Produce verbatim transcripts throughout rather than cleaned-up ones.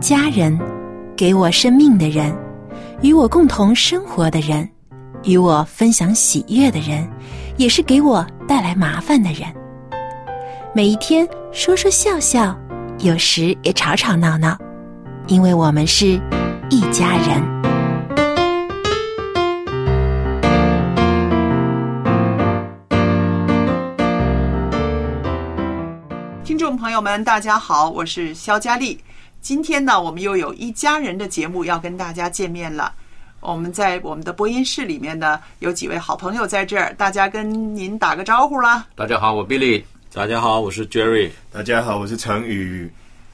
家人，给我生命的人，与我共同生活的人，与我分享喜悦的人，也是给我带来麻烦的人。每一天说说笑笑，有时也吵吵闹闹，因为我们是一家人。听众朋友们，大家好，我是肖佳丽。今天呢，我们又有一家人的节目要跟大家见面了。我们在我们的播音室里面呢，有几位好朋友在这儿，大家跟您打个招呼啦。大家好，我 Billy。 大家好，我是 Jerry。 大家好，我是程宇。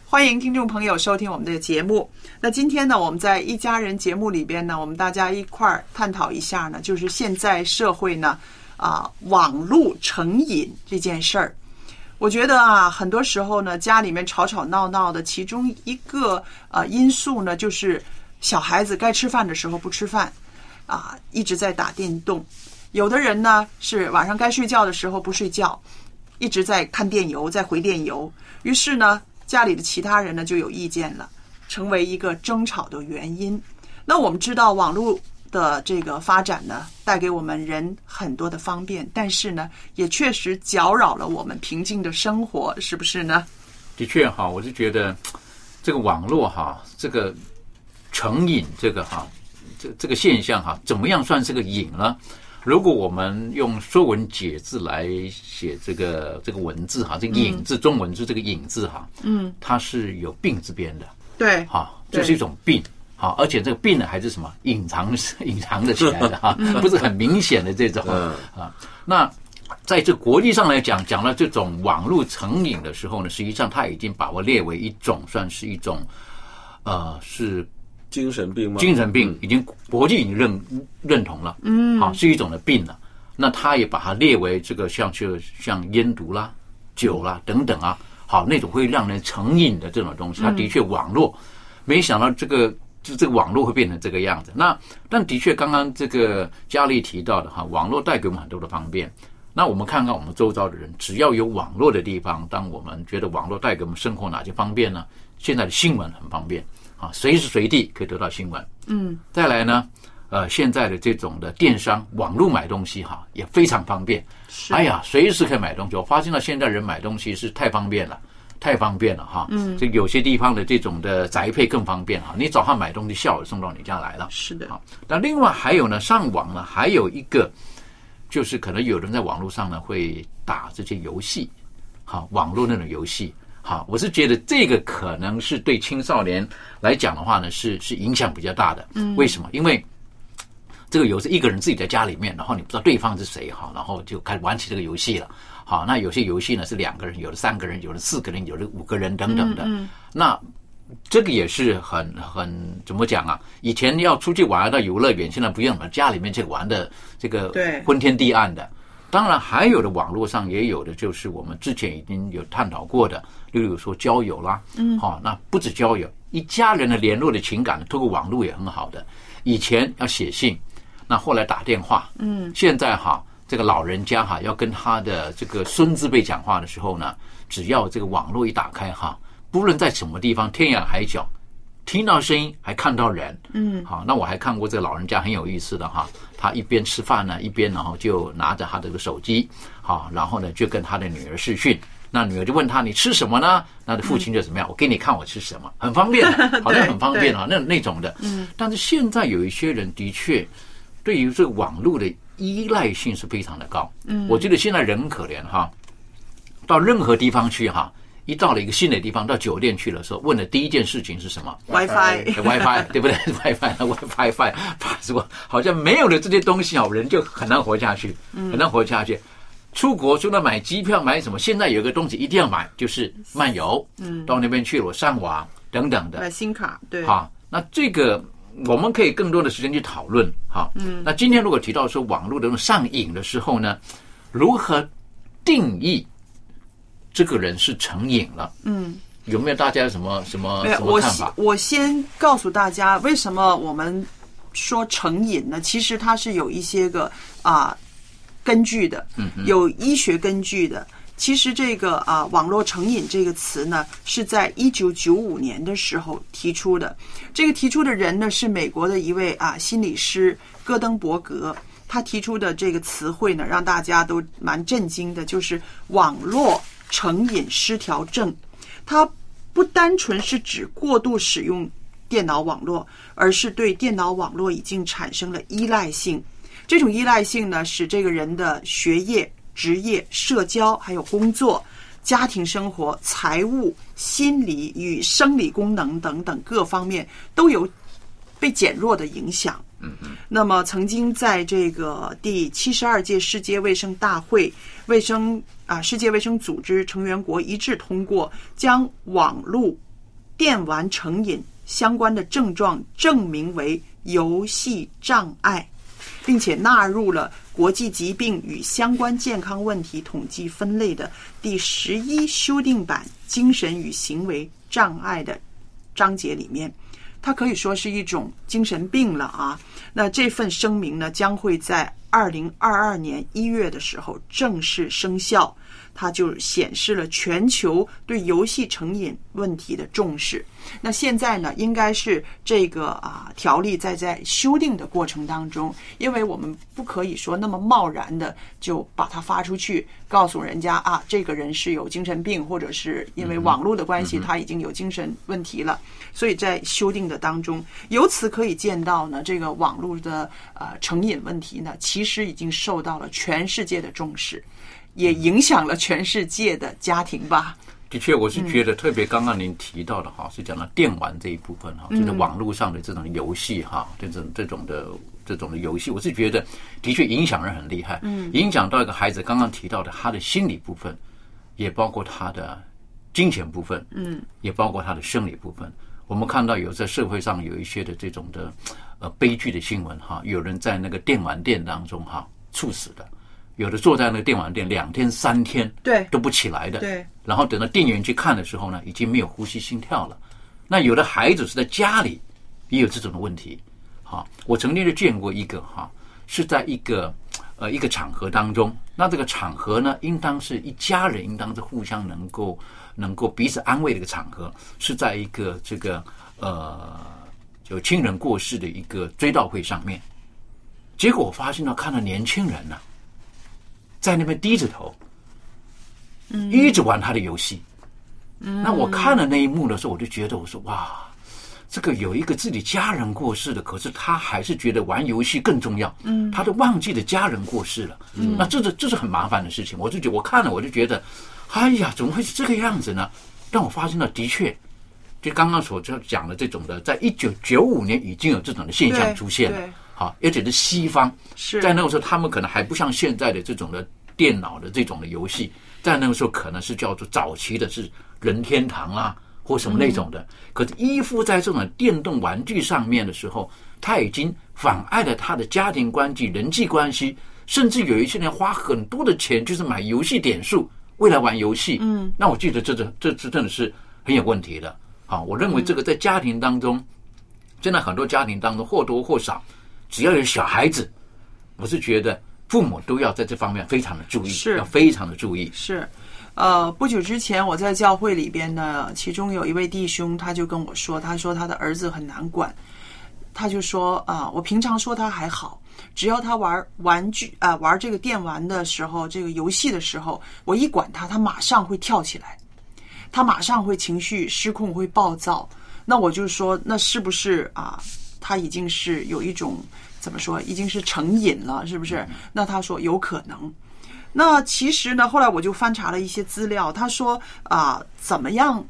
欢迎听众朋友收听我们的节目。那今天呢，我们在一家人节目里边呢，我们大家一块儿探讨一下呢，就是现在社会呢啊，网络成瘾这件事儿。我觉得啊，很多时候呢，家里面吵吵闹闹的，其中一个呃因素呢，就是小孩子该吃饭的时候不吃饭，啊，一直在打电动；有的人呢是晚上该睡觉的时候不睡觉，一直在看电邮，在回电邮。于是呢，家里的其他人呢就有意见了，成为一个争吵的原因。那我们知道网络的这个发展呢，带给我们人很多的方便，但是呢，也确实搅扰了我们平静的生活，是不是呢？的确哈，我就觉得这个网络哈，这个成瘾，这个哈，这这个现象哈，怎么样算是个瘾呢？如果我们用《说文解字》来写这个这个文字哈，这个瘾字，中文字这个瘾字哈，嗯，它是有病字边的，对，哈，这是一种病。好，而且这个病呢还是什么隐藏隐藏的起来的哈、啊，不是很明显的这种啊。那在这国际上来讲，讲到这种网络成瘾的时候呢，实际上它已经把我列为一种算是一种呃是精神病吗？精神病已经国际已经认认同了，嗯，好，是一种的病了。那它也把它列为这个像就像烟毒啦、酒啦等等啊，好，那种会让人成瘾的这种东西，它的确网络没想到这个。这个网络会变成这个样子。那但的确刚刚这个佳丽提到的哈，网络带给我们很多的方便。那我们看看我们周遭的人，只要有网络的地方，当我们觉得网络带给我们生活哪些方便呢？现在的新闻很方便啊，随时随地可以得到新闻。嗯，再来呢，呃，现在的这种的电商网络买东西哈，也非常方便。哎呀，随时可以买东西。我发现到现在人买东西是太方便了。太方便了哈，嗯，这有些地方的这种的宅配更方便哈，你早上买东西，下午送到你家来了。是的。那另外还有呢，上网呢，还有一个就是可能有人在网络上呢会打这些游戏，哈，网络那种游戏，哈，我是觉得这个可能是对青少年来讲的话呢，是是影响比较大的。嗯，为什么？因为这个游戏一个人自己在家里面，然后你不知道对方是谁哈，然后就开始玩起这个游戏了。好，那有些游戏呢是两个人，有的三个人，有的四个人，有的五个人等等的。嗯嗯，那这个也是很很怎么讲啊？以前要出去玩到游乐园，现在不用了，家里面去玩的这个昏天地暗的。当然，还有的网络上也有的，就是我们之前已经有探讨过的，例如说交友啦，嗯，好、哦，那不止交友，一家人的联络的情感，透过网络也很好的。以前要写信，那后来打电话，嗯，现在哈。这个老人家哈，要跟他的这个孙子辈讲话的时候呢，只要这个网络一打开哈，不论在什么地方，天涯海角，听到声音还看到人，嗯，好，那我还看过这个老人家很有意思的哈，他一边吃饭呢，一边然后就拿着他的手机，好，然后呢就跟他的女儿视讯。那女儿就问他你吃什么呢？那父亲就怎么样，我给你看我吃什么，很方便，好像很方便啊，那那种的。但是现在有一些人的确对于这个网络的依赖性是非常的高。我觉得现在人很可怜哈，到任何地方去哈，一到了一个新的地方，到酒店去了时候，问的第一件事情是什么 ？WiFi，WiFi， 对不对 ？WiFi，WiFi， 好像没有了这些东西啊，人就很难活下去，很难活下去。出国除了买机票买什么，现在有个东西一定要买，就是漫游，到那边去我上网等等的。买新卡，对。好，那这个我们可以更多的时间去讨论。好，那今天如果提到说网络的上瘾的时候呢，如何定义？这个人是成瘾了，嗯，有没有大家什么什么什么看法？我先告诉大家，为什么我们说成瘾呢？其实它是有一些个啊、呃、根据的，有医学根据的。其实这个啊、呃、网络成瘾这个词呢，是在一九九五年的时候提出的。这个提出的人呢，是美国的一位啊、呃、心理师戈登伯格。他提出的这个词汇呢，让大家都蛮震惊的，就是网络成瘾失调症。它不单纯是指过度使用电脑网络，而是对电脑网络已经产生了依赖性。这种依赖性呢，使这个人的学业、职业、社交还有工作、家庭生活、财务、心理与生理功能等等各方面都有被减弱的影响。那么曾经在这个第七十二届世界卫生大会，卫生啊世界卫生组织成员国一致通过将网络电玩成瘾相关的症状证明为游戏障碍，并且纳入了国际疾病与相关健康问题统计分类的第十一修订版精神与行为障碍的章节里面。它可以说是一种精神病了啊！那这份声明呢，将会在二零二二年一月的时候正式生效。它就显示了全球对游戏成瘾问题的重视。那现在呢，应该是这个啊条例在在修订的过程当中，因为我们不可以说那么贸然的就把它发出去，告诉人家啊，这个人是有精神病，或者是因为网络的关系，他已经有精神问题了。所以在修订的当中，由此可以见到呢，这个网络的呃成瘾问题呢，其实已经受到了全世界的重视，也影响了全世界的家庭吧。的确，我是觉得特别刚刚您提到的哈，是讲到电玩这一部分哈，就是网络上的这种游戏哈，这种这种的这种的游戏，我是觉得的确影响人很厉害，影响到一个孩子刚刚提到的他的心理部分，也包括他的金钱部分，嗯，也包括他的生理部分。我们看到有在社会上有一些的这种的呃悲剧的新闻哈，有人在那个电玩店当中哈猝死的，有的坐在那个电玩店两天三天对都不起来的，对，然后等到店员去看的时候呢，已经没有呼吸心跳了。那有的孩子是在家里也有这种的问题哈。我曾经就见过一个哈，是在一个呃一个场合当中，那这个场合呢，应当是一家人，应当是互相能够。能够彼此安慰的一个场合，是在一个这个呃有亲人过世的一个追悼会上面。结果我发现到看到年轻人呢、啊，在那边低着头，嗯，一直玩他的游戏。嗯，那我看了那一幕的时候，我就觉得我说哇，这个有一个自己家人过世的，可是他还是觉得玩游戏更重要。嗯，他都忘记了家人过世了。嗯，那这是这是很麻烦的事情。我就觉得我看了我就觉得。哎呀，怎么会是这个样子呢？但我发现了，的确，就刚刚所讲的这种的，在一九九五年已经有这种的现象出现了。好，而且是西方，在那个时候他们可能还不像现在的这种的电脑的这种的游戏，在那个时候可能是叫做早期的是人天堂啦、啊、或什么那种的。嗯、可是依附在这种电动玩具上面的时候，他已经妨碍了他的家庭关系、人际关系，甚至有一些人花很多的钱就是买游戏点数。未来玩游戏，嗯，那我记得这这这这真的是很有问题的啊！我认为这个在家庭当中，现在很多家庭当中或多或少，只要有小孩子，我是觉得父母都要在这方面非常的注意，要非常的注意。是，呃，不久之前我在教会里边呢，其中有一位弟兄他就跟我说，他说他的儿子很难管，他就说啊、呃，我平常说他还好，只要他玩玩具啊、呃，玩这个电玩的时候，这个游戏的时候，我一管他，他马上会跳起来，他马上会情绪失控，会暴躁。那我就说，那是不是啊？他已经是有一种怎么说，已经是成瘾了，是不是？那他说有可能。那其实呢，后来我就翻查了一些资料，他说啊、呃，怎么样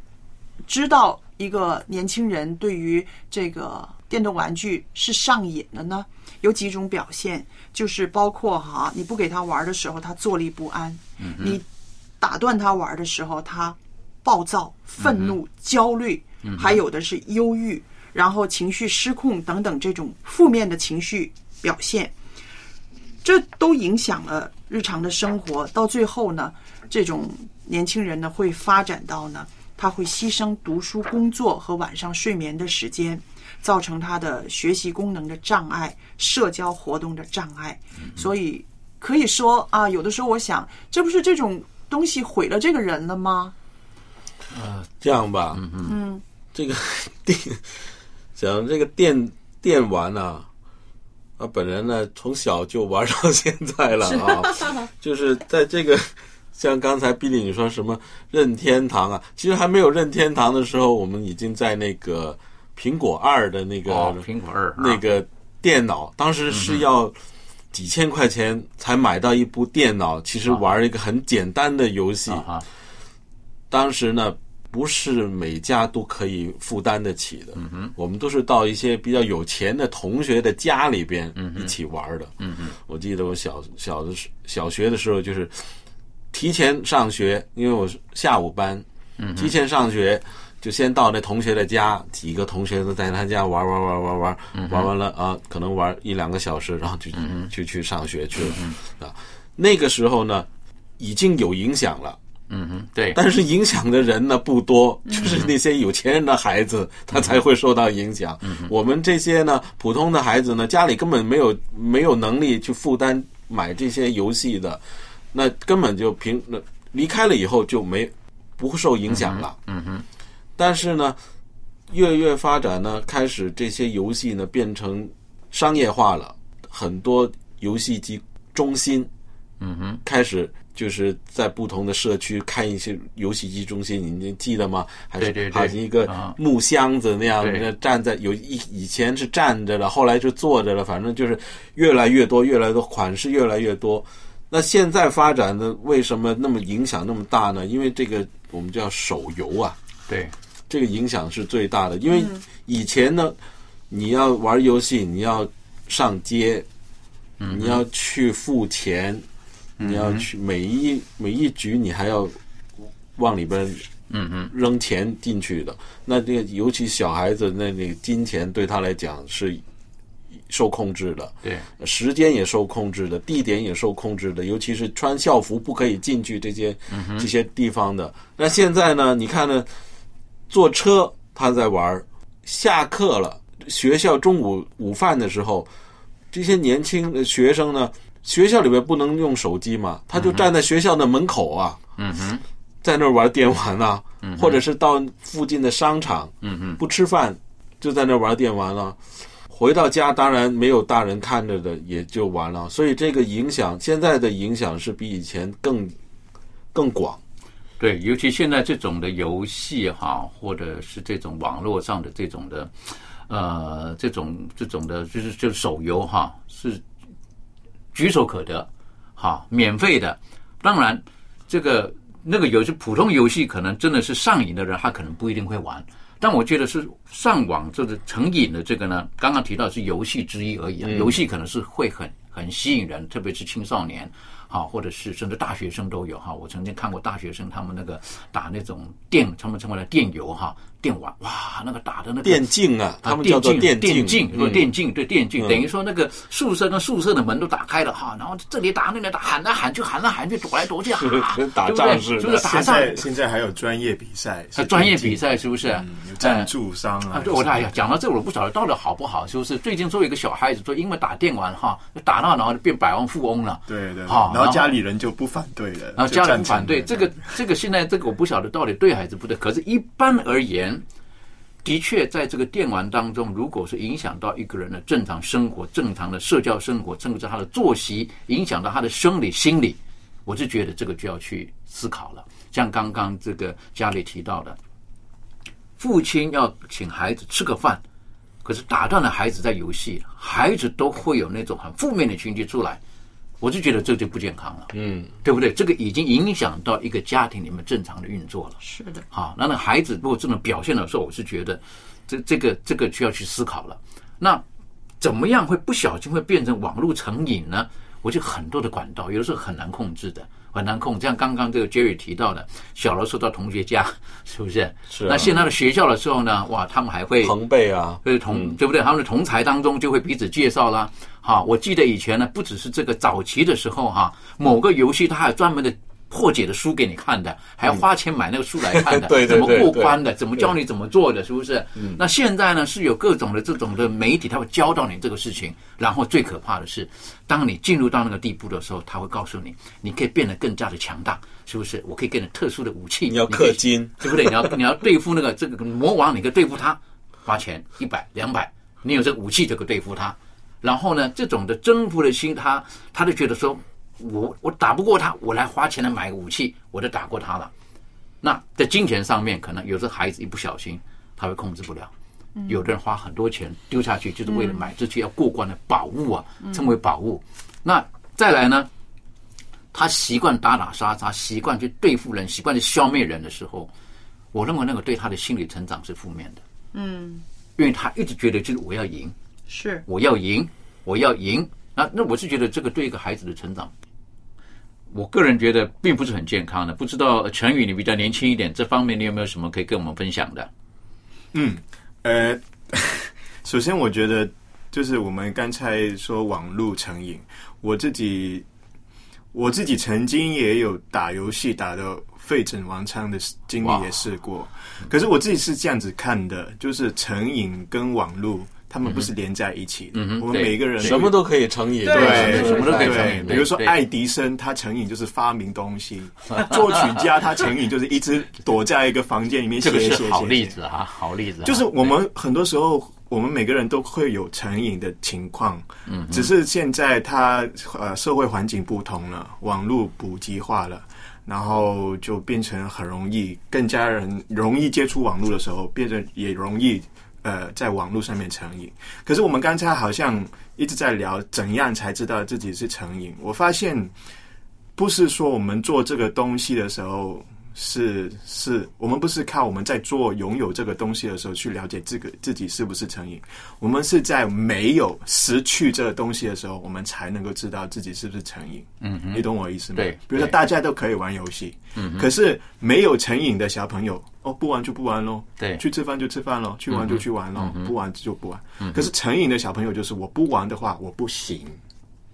知道一个年轻人对于这个电动玩具是上瘾的呢？有几种表现，就是包括哈，你不给他玩的时候，他坐立不安；嗯、你打断他玩的时候，他暴躁、愤怒、嗯、焦虑，还有的是忧郁，然后情绪失控等等这种负面的情绪表现，这都影响了日常的生活。到最后呢，这种年轻人呢会发展到呢，他会牺牲读书、工作和晚上睡眠的时间，造成他的学习功能的障碍、社交活动的障碍。所以可以说啊，有的时候我想，这不是这种东西毁了这个人了吗？啊、呃，这样吧，嗯嗯，这个电讲这个电电玩呢、啊，啊，本人呢从小就玩到现在了啊，是就是在这个。像刚才Billy你说什么任天堂啊，其实还没有任天堂的时候，我们已经在那个苹果二的那个、哦、苹果二、啊、那个电脑，当时是要几千块钱才买到一部电脑，其实玩一个很简单的游戏、啊、当时呢不是每家都可以负担得起的、嗯、我们都是到一些比较有钱的同学的家里边一起玩的、嗯嗯、我记得我小小的小学的时候就是提前上学，因为我下午班，提前上学就先到那同学的家，几个同学都在他家玩玩玩玩玩，玩完了啊，可能玩一两个小时，然后就就去上学去了啊。那个时候呢，已经有影响了，嗯嗯，对，但是影响的人呢不多，就是那些有钱人的孩子，他才会受到影响。我们这些呢普通的孩子呢，家里根本没有没有能力去负担买这些游戏的。那根本就平离开了以后就没不受影响了。嗯哼，但是呢，越越发展呢，开始这些游戏呢变成商业化了，很多游戏机中心，嗯哼，开始就是在不同的社区开一些游戏机中心，你记得吗？还是对对对，还是一个木箱子那样的站在有以以前是站着的，后来就坐着了，反正就是越来越多，越来越多款式越来越多。那现在发展的为什么那么影响那么大呢？因为这个我们叫手游啊，对，这个影响是最大的。因为以前呢，你要玩游戏，你要上街，嗯、你要去付钱，嗯、你要去每一每一局你还要往里边扔钱进去的。嗯、那这个尤其小孩子，那那个金钱对他来讲是受控制的，对，时间也受控制的，地点也受控制的，尤其是穿校服不可以进去这些、嗯、这些地方的。那现在呢，你看呢，坐车他在玩，下课了，学校中午午饭的时候，这些年轻的学生呢，学校里面不能用手机嘛，他就站在学校的门口啊，嗯哼，在那儿玩电玩啊、嗯、或者是到附近的商场，嗯哼，不吃饭就在那儿玩电玩啊，回到家当然没有大人看着的也就完了。所以这个影响，现在的影响是比以前更更广。对，尤其现在这种的游戏哈，或者是这种网络上的这种的呃这种这种的就是就是手游哈，是举手可得哈，免费的。当然这个那个游戏普通游戏可能真的是上瘾的人他可能不一定会玩。但我觉得是上网这个成瘾的这个呢，刚刚提到是游戏之一而已、啊。游戏可能是会很很吸引人，特别是青少年，啊，或者是甚至大学生都有哈、啊。我曾经看过大学生他们那个打那种电，他们称为了电游哈、啊，电玩，哇，那个打的那个电竞啊，他们叫做电竞，电竞，对电竞，对电竞，等于说那个宿舍跟宿舍的门都打开了哈、啊，然后这里打那里打，喊来喊去，喊来喊去，躲来躲去，啊，打仗是，就是打仗。现在现在还有专业比赛，专业比赛是不是？赞助商啊，对，我哎呀，讲到这我不晓得到底好不好，就是最近做一个小孩子说，因为打电玩哈，打到然后就变百万富翁了，对对，哈，然后家里人就不反对了，然后家人反对这个这个现在这个我不晓得到底对还是不对，可是一般而言，的确在这个电玩当中，如果是影响到一个人的正常生活、正常的社交生活，甚至他的作息，影响到他的生理、心理，我是觉得这个就要去思考了。像刚刚这个家里提到的，父亲要请孩子吃个饭，可是打断了孩子在游戏，孩子都会有那种很负面的情绪出来，我就觉得这就不健康了，嗯，对不对？这个已经影响到一个家庭里面正常的运作了。是的，好，那那孩子如果这种表现的时候，我是觉得这这个这个需要去思考了。那怎么样会不小心会变成网络成瘾呢？我觉得很多的管道，有的时候很难控制的，很难控制。像刚刚这个 Jerry 提到的，小的时候到同学家，是不是？是、啊。那现在的学校的时候呢，哇，他们还会朋辈啊，对同、嗯、对不对？他们的同侪当中就会彼此介绍啦。好，我记得以前呢，不只是这个早期的时候哈、啊，某个游戏它还有专门的破解的书给你看的，还要花钱买那个书来看的，嗯、对对对对，怎么过关的，怎么教你怎么做的，是不是？嗯、那现在呢是有各种的这种的媒体，他会教到你这个事情。然后最可怕的是，当你进入到那个地步的时候，他会告诉你，你可以变得更加的强大，是不是？我可以给你特殊的武器，你要氪金，对不对？你要你要对付那个这个魔王，你可以对付他，花钱一百两百，你有这个武器就可以对付他。然后呢，这种的征服的心，他他就觉得说。我我打不过他，我来花钱来买个武器，我就打过他了。那在金钱上面，可能有时候孩子一不小心，他会控制不了。有的人花很多钱丢下去，就是为了买这些要过关的宝物啊，称为宝物。那再来呢，他习惯打打杀杀，习惯去对付人，习惯去消灭人的时候，我认为那个对他的心理成长是负面的。嗯，因为他一直觉得就是我要赢，是我要赢，我要赢。那那我是觉得这个对一个孩子的成长。我个人觉得并不是很健康的，不知道陈宇你比较年轻一点，这方面你有没有什么可以跟我们分享的？嗯，呃，首先我觉得就是我们刚才说网络成瘾，我自己我自己曾经也有打游戏打的废寝忘餐的经历也试过，可是我自己是这样子看的，就是成瘾跟网络。他们不是连在一起的、嗯、我们每一个人什么都可以成瘾， 对, 对, 对，什么都可以成瘾。比如说爱迪生他成瘾就是发明东西，作曲家他成瘾就是一直躲在一个房间里面写写写，这个是好例子啊，好例子、啊、就是我们很多时候我们每个人都会有成瘾的情况，只是现在他、呃、社会环境不同了，网络普及化了，然后就变成很容易更加人容易接触网络的时候，变成也容易呃，在网络上面成瘾。可是我们刚才好像一直在聊怎样才知道自己是成瘾。我发现不是说我们做这个东西的时候是是我们不是靠我们在做拥有这个东西的时候去了解这个自己是不是成瘾，我们是在没有失去这个东西的时候，我们才能够知道自己是不是成瘾。嗯，你懂我意思吗？对，比如说大家都可以玩游戏，嗯，可是没有成瘾的小朋友。哦，不玩就不玩咯，对，去吃饭就吃饭咯，去玩就去玩咯、嗯、不玩就不玩、嗯、可是成瘾的小朋友就是我不玩的话我不行，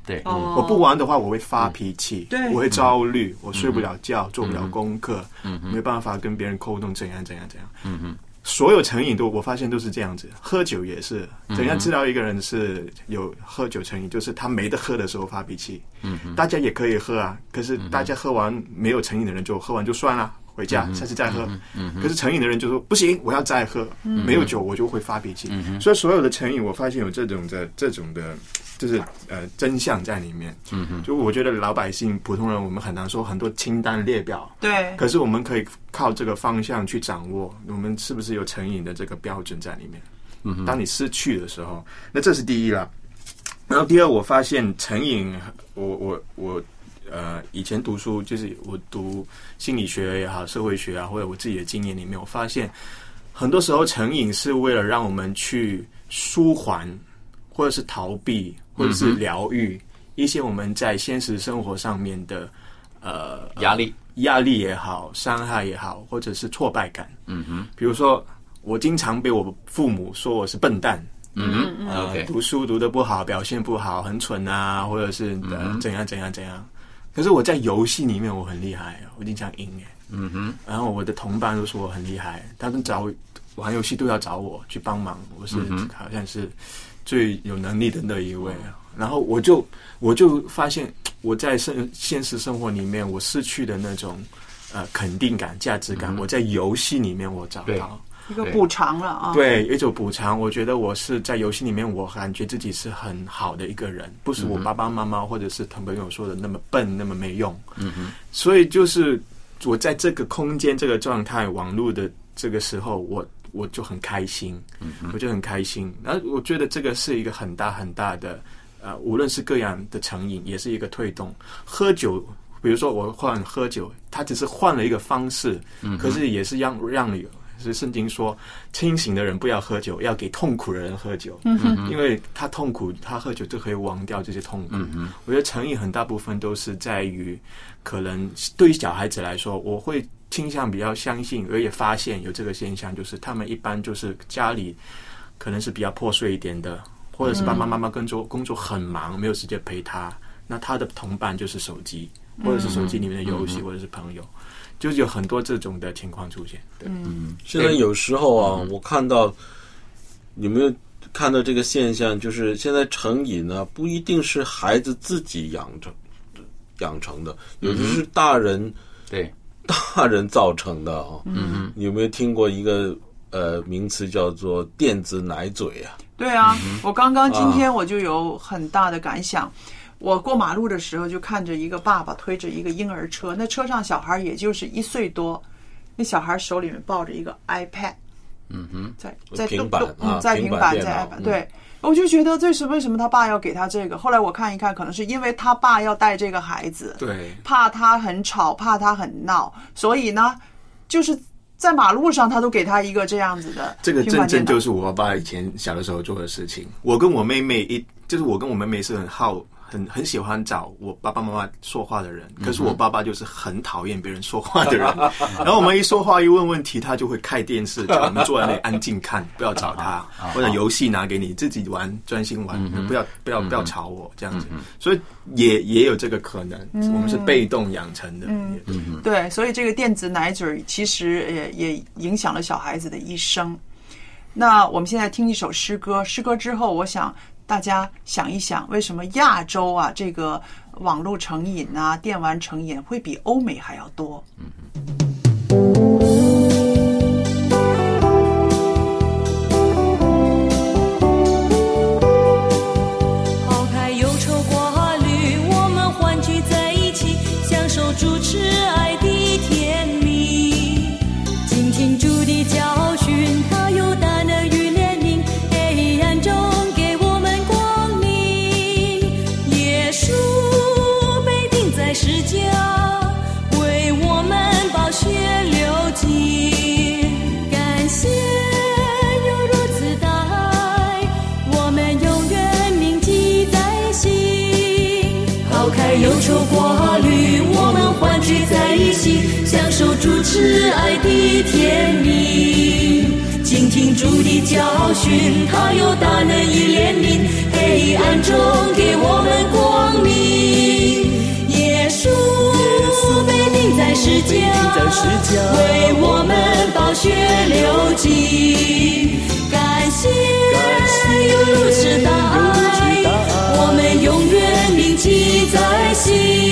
对、嗯、我不玩的话我会发脾气、嗯、我会焦虑、嗯、我睡不了觉、嗯、做不了功课、嗯、没办法跟别人沟通怎样怎样怎样、嗯、所有成瘾都我发现都是这样子。喝酒也是怎样知道一个人是有喝酒成瘾，就是他没得喝的时候发脾气、嗯、大家也可以喝啊，可是大家喝完没有成瘾的人就喝完就算了回家下次再喝、嗯嗯嗯、可是成瘾的人就说不行我要再喝、嗯、没有酒我就会发脾气、嗯、所以所有的成瘾我发现有这种的这种的就是呃真相在里面、嗯、就我觉得老百姓普通人我们很难说很多清单列表，对，可是我们可以靠这个方向去掌握我们是不是有成瘾的这个标准在里面、嗯、当你失去的时候，那这是第一啦。然后第二我发现成瘾我我我呃，以前读书就是我读心理学也好，社会学啊，或者我自己的经验里面，我发现很多时候成瘾是为了让我们去舒缓，或者是逃避，或者是疗愈、嗯、一些我们在现实生活上面的呃压力，压力也好，伤害也好，或者是挫败感。嗯哼，比如说我经常被我父母说我是笨蛋。嗯哼，呃， okay. 读书读得不好，表现不好，很蠢啊，或者是、呃嗯、怎样怎样怎样。可是我在游戏里面我很厉害，我经常赢耶。嗯哼，然后我的同伴都说我很厉害，他们找玩游戏都要找我去帮忙，我是、嗯、好像是最有能力的那一位。然后我就我就发现我在现实生活里面我失去的那种呃肯定感、价值感，嗯、我在游戏里面我找到。一个补偿了啊。对，一种补偿。我觉得我是在游戏里面，我感觉自己是很好的一个人，不是我爸爸妈妈或者是朋友说的那么笨，那么没用。嗯哼。所以就是我在这个空间、这个状态、网络的这个时候，我我就很开心，我就很开心。然后我觉得这个是一个很大很大的，呃，无论是各样的成瘾，也是一个推动。喝酒。比如说我换喝酒，他只是换了一个方式，可是也是让让你，是圣经说清醒的人不要喝酒，要给痛苦的人喝酒，嗯、因为他痛苦，他喝酒就可以忘掉这些痛苦。嗯、我觉得成瘾很大部分都是在于，可能对于小孩子来说，我会倾向比较相信，而也发现有这个现象，就是他们一般就是家里可能是比较破碎一点的，或者是爸爸妈妈工作工作很忙，没有时间陪他，那他的同伴就是手机。或者是手机里面的游戏、嗯、或者是朋友、嗯、就是有很多这种的情况出现。对，嗯，现在有时候啊、嗯、我看到有没有看到这个现象，就是现在成瘾呢、啊、不一定是孩子自己养成养成的，有的是大人，对、嗯、大人造成的啊。嗯，有没有听过一个呃名词叫做电子奶嘴啊？对啊、嗯、我刚刚今天我就有很大的感想、啊，我过马路的时候就看着一个爸爸推着一个婴儿车，那车上小孩也就是一岁多，那小孩手里面抱着一个 iPad， 嗯哼，在在平板啊，在平板，在 iPad， 对，我就觉得这是为什么他爸要给他这个。后来我看一看，可能是因为他爸要带这个孩子，对，怕他很吵，怕他很闹，所以呢，就是。在马路上他都给他一个这样子的，这个真正就是我爸以前小的时候做的事情。我跟我妹妹一就是我跟我妹妹是很好很很喜欢找我爸爸妈妈说话的人，可是我爸爸就是很讨厌别人说话的人、嗯、然后我们一说话一问问题他就会开电视叫我们坐在那里安静看，不要找他，或者游戏拿给你自己玩，专心玩、嗯、不要不要不要吵我这样子、嗯、所以也也有这个可能、嗯、我们是被动养成的、嗯嗯、对。所以这个电子奶嘴其实也也影响了小孩子的一生。那我们现在听一首诗歌，诗歌之后我想大家想一想，为什么亚洲啊这个网络成瘾啊电玩成瘾会比欧美还要多。抛开忧愁挂虑，我们欢聚在一起，享受主持爱的甜蜜，倾听主的教训，他有大能与怜悯，黑暗中给我们光明。耶稣被钉在十字架，为我们宝血流尽，感谢忧愁挂虑，我们欢聚在一起，享受主慈爱的甜蜜，倾听主的教训，他有大能与怜悯，黑暗中给我们光明。耶稣被钉在十字架，为我们宝血流尽，感谢有如此大爱，我们永远铭记在心。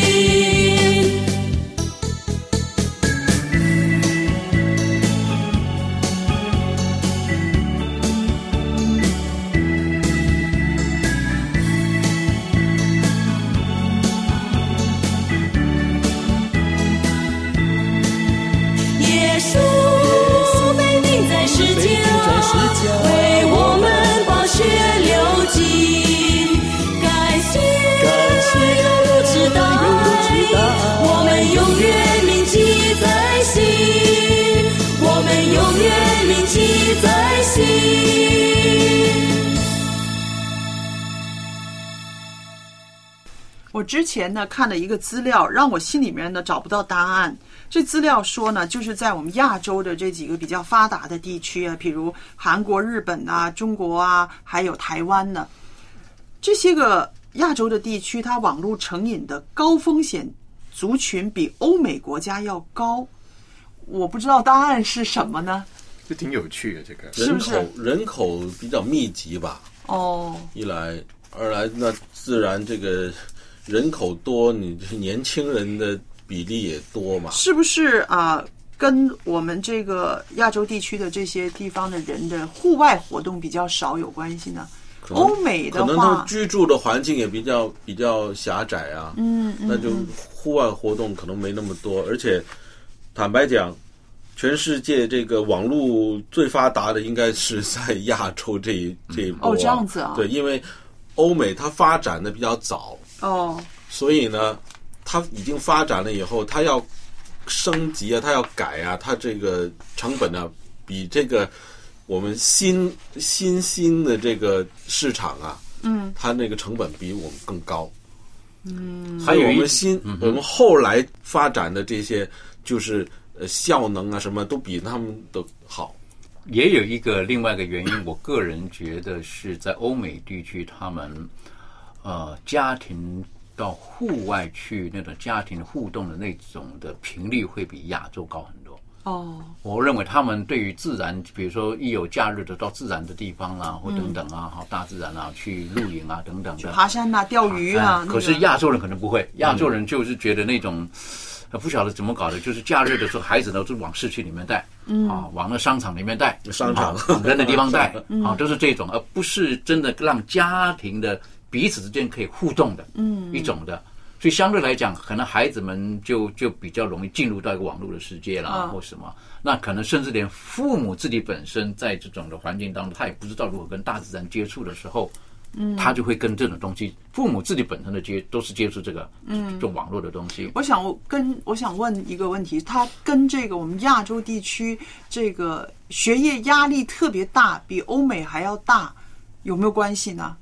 耶稣被钉在十字架，为我们宝血流尽，感谢有如此大爱，我们永远铭记在心，我们永远铭记在心。我之前呢看了一个资料，让我心里面呢找不到答案。这资料说呢，就是在我们亚洲的这几个比较发达的地区啊，比如韩国、日本啊、中国啊，还有台湾呢，这些个亚洲的地区，它网络成瘾的高风险族群比欧美国家要高。我不知道答案是什么呢？这挺有趣的，这个人口是不是人口比较密集吧？哦，一来二来，那自然这个人口多，你年轻人的比例也多嘛？是不是啊、呃？跟我们这个亚洲地区的这些地方的人的户外活动比较少有关系呢？欧美的话，可能他居住的环境也比较比较狭窄啊，嗯，那就户外活动可能没那么多。而且坦白讲，全世界这个网络最发达的应该是在亚洲这一这一波。哦，这样子啊。对，因为欧美它发展的比较早哦，所以呢，它已经发展了以后，它要升级啊，它要改啊，它这个成本呢、啊，比这个我们新新兴的这个市场啊，嗯，它那个成本比我们更高。嗯，还有我们新、嗯、我们后来发展的这些就是。效能啊，什么都比他们都好。也有一个另外一个原因，我个人觉得是在欧美地区，他们呃家庭到户外去那种家庭互动的那种的频率会比亚洲高很多。哦，我认为他们对于自然，比如说一有假日的到自然的地方啦、啊，或等等啊，好大自然啊，去露营啊等等的，爬山啊，钓鱼啊。可是亚洲人可能不会，亚洲人就是觉得那种。不晓得怎么搞的，就是假日的时候，孩子呢就往市区里面带，嗯、啊，往那商场里面带，商场、啊、往人的地方带，啊，都是这种，而不是真的让家庭的彼此之间可以互动的，嗯，一种的。所以相对来讲，可能孩子们就就比较容易进入到一个网络的世界啦，或什么。那可能甚至连父母自己本身在这种的环境当中，他也不知道如何跟大自然接触的时候。嗯，他就会跟这种东西，父母自己本身的接都是接触这个，嗯，这网络的东西。我想我跟我想问一个问题，他跟这个我们亚洲地区这个学业压力特别大，比欧美还要大，有没有关系呢？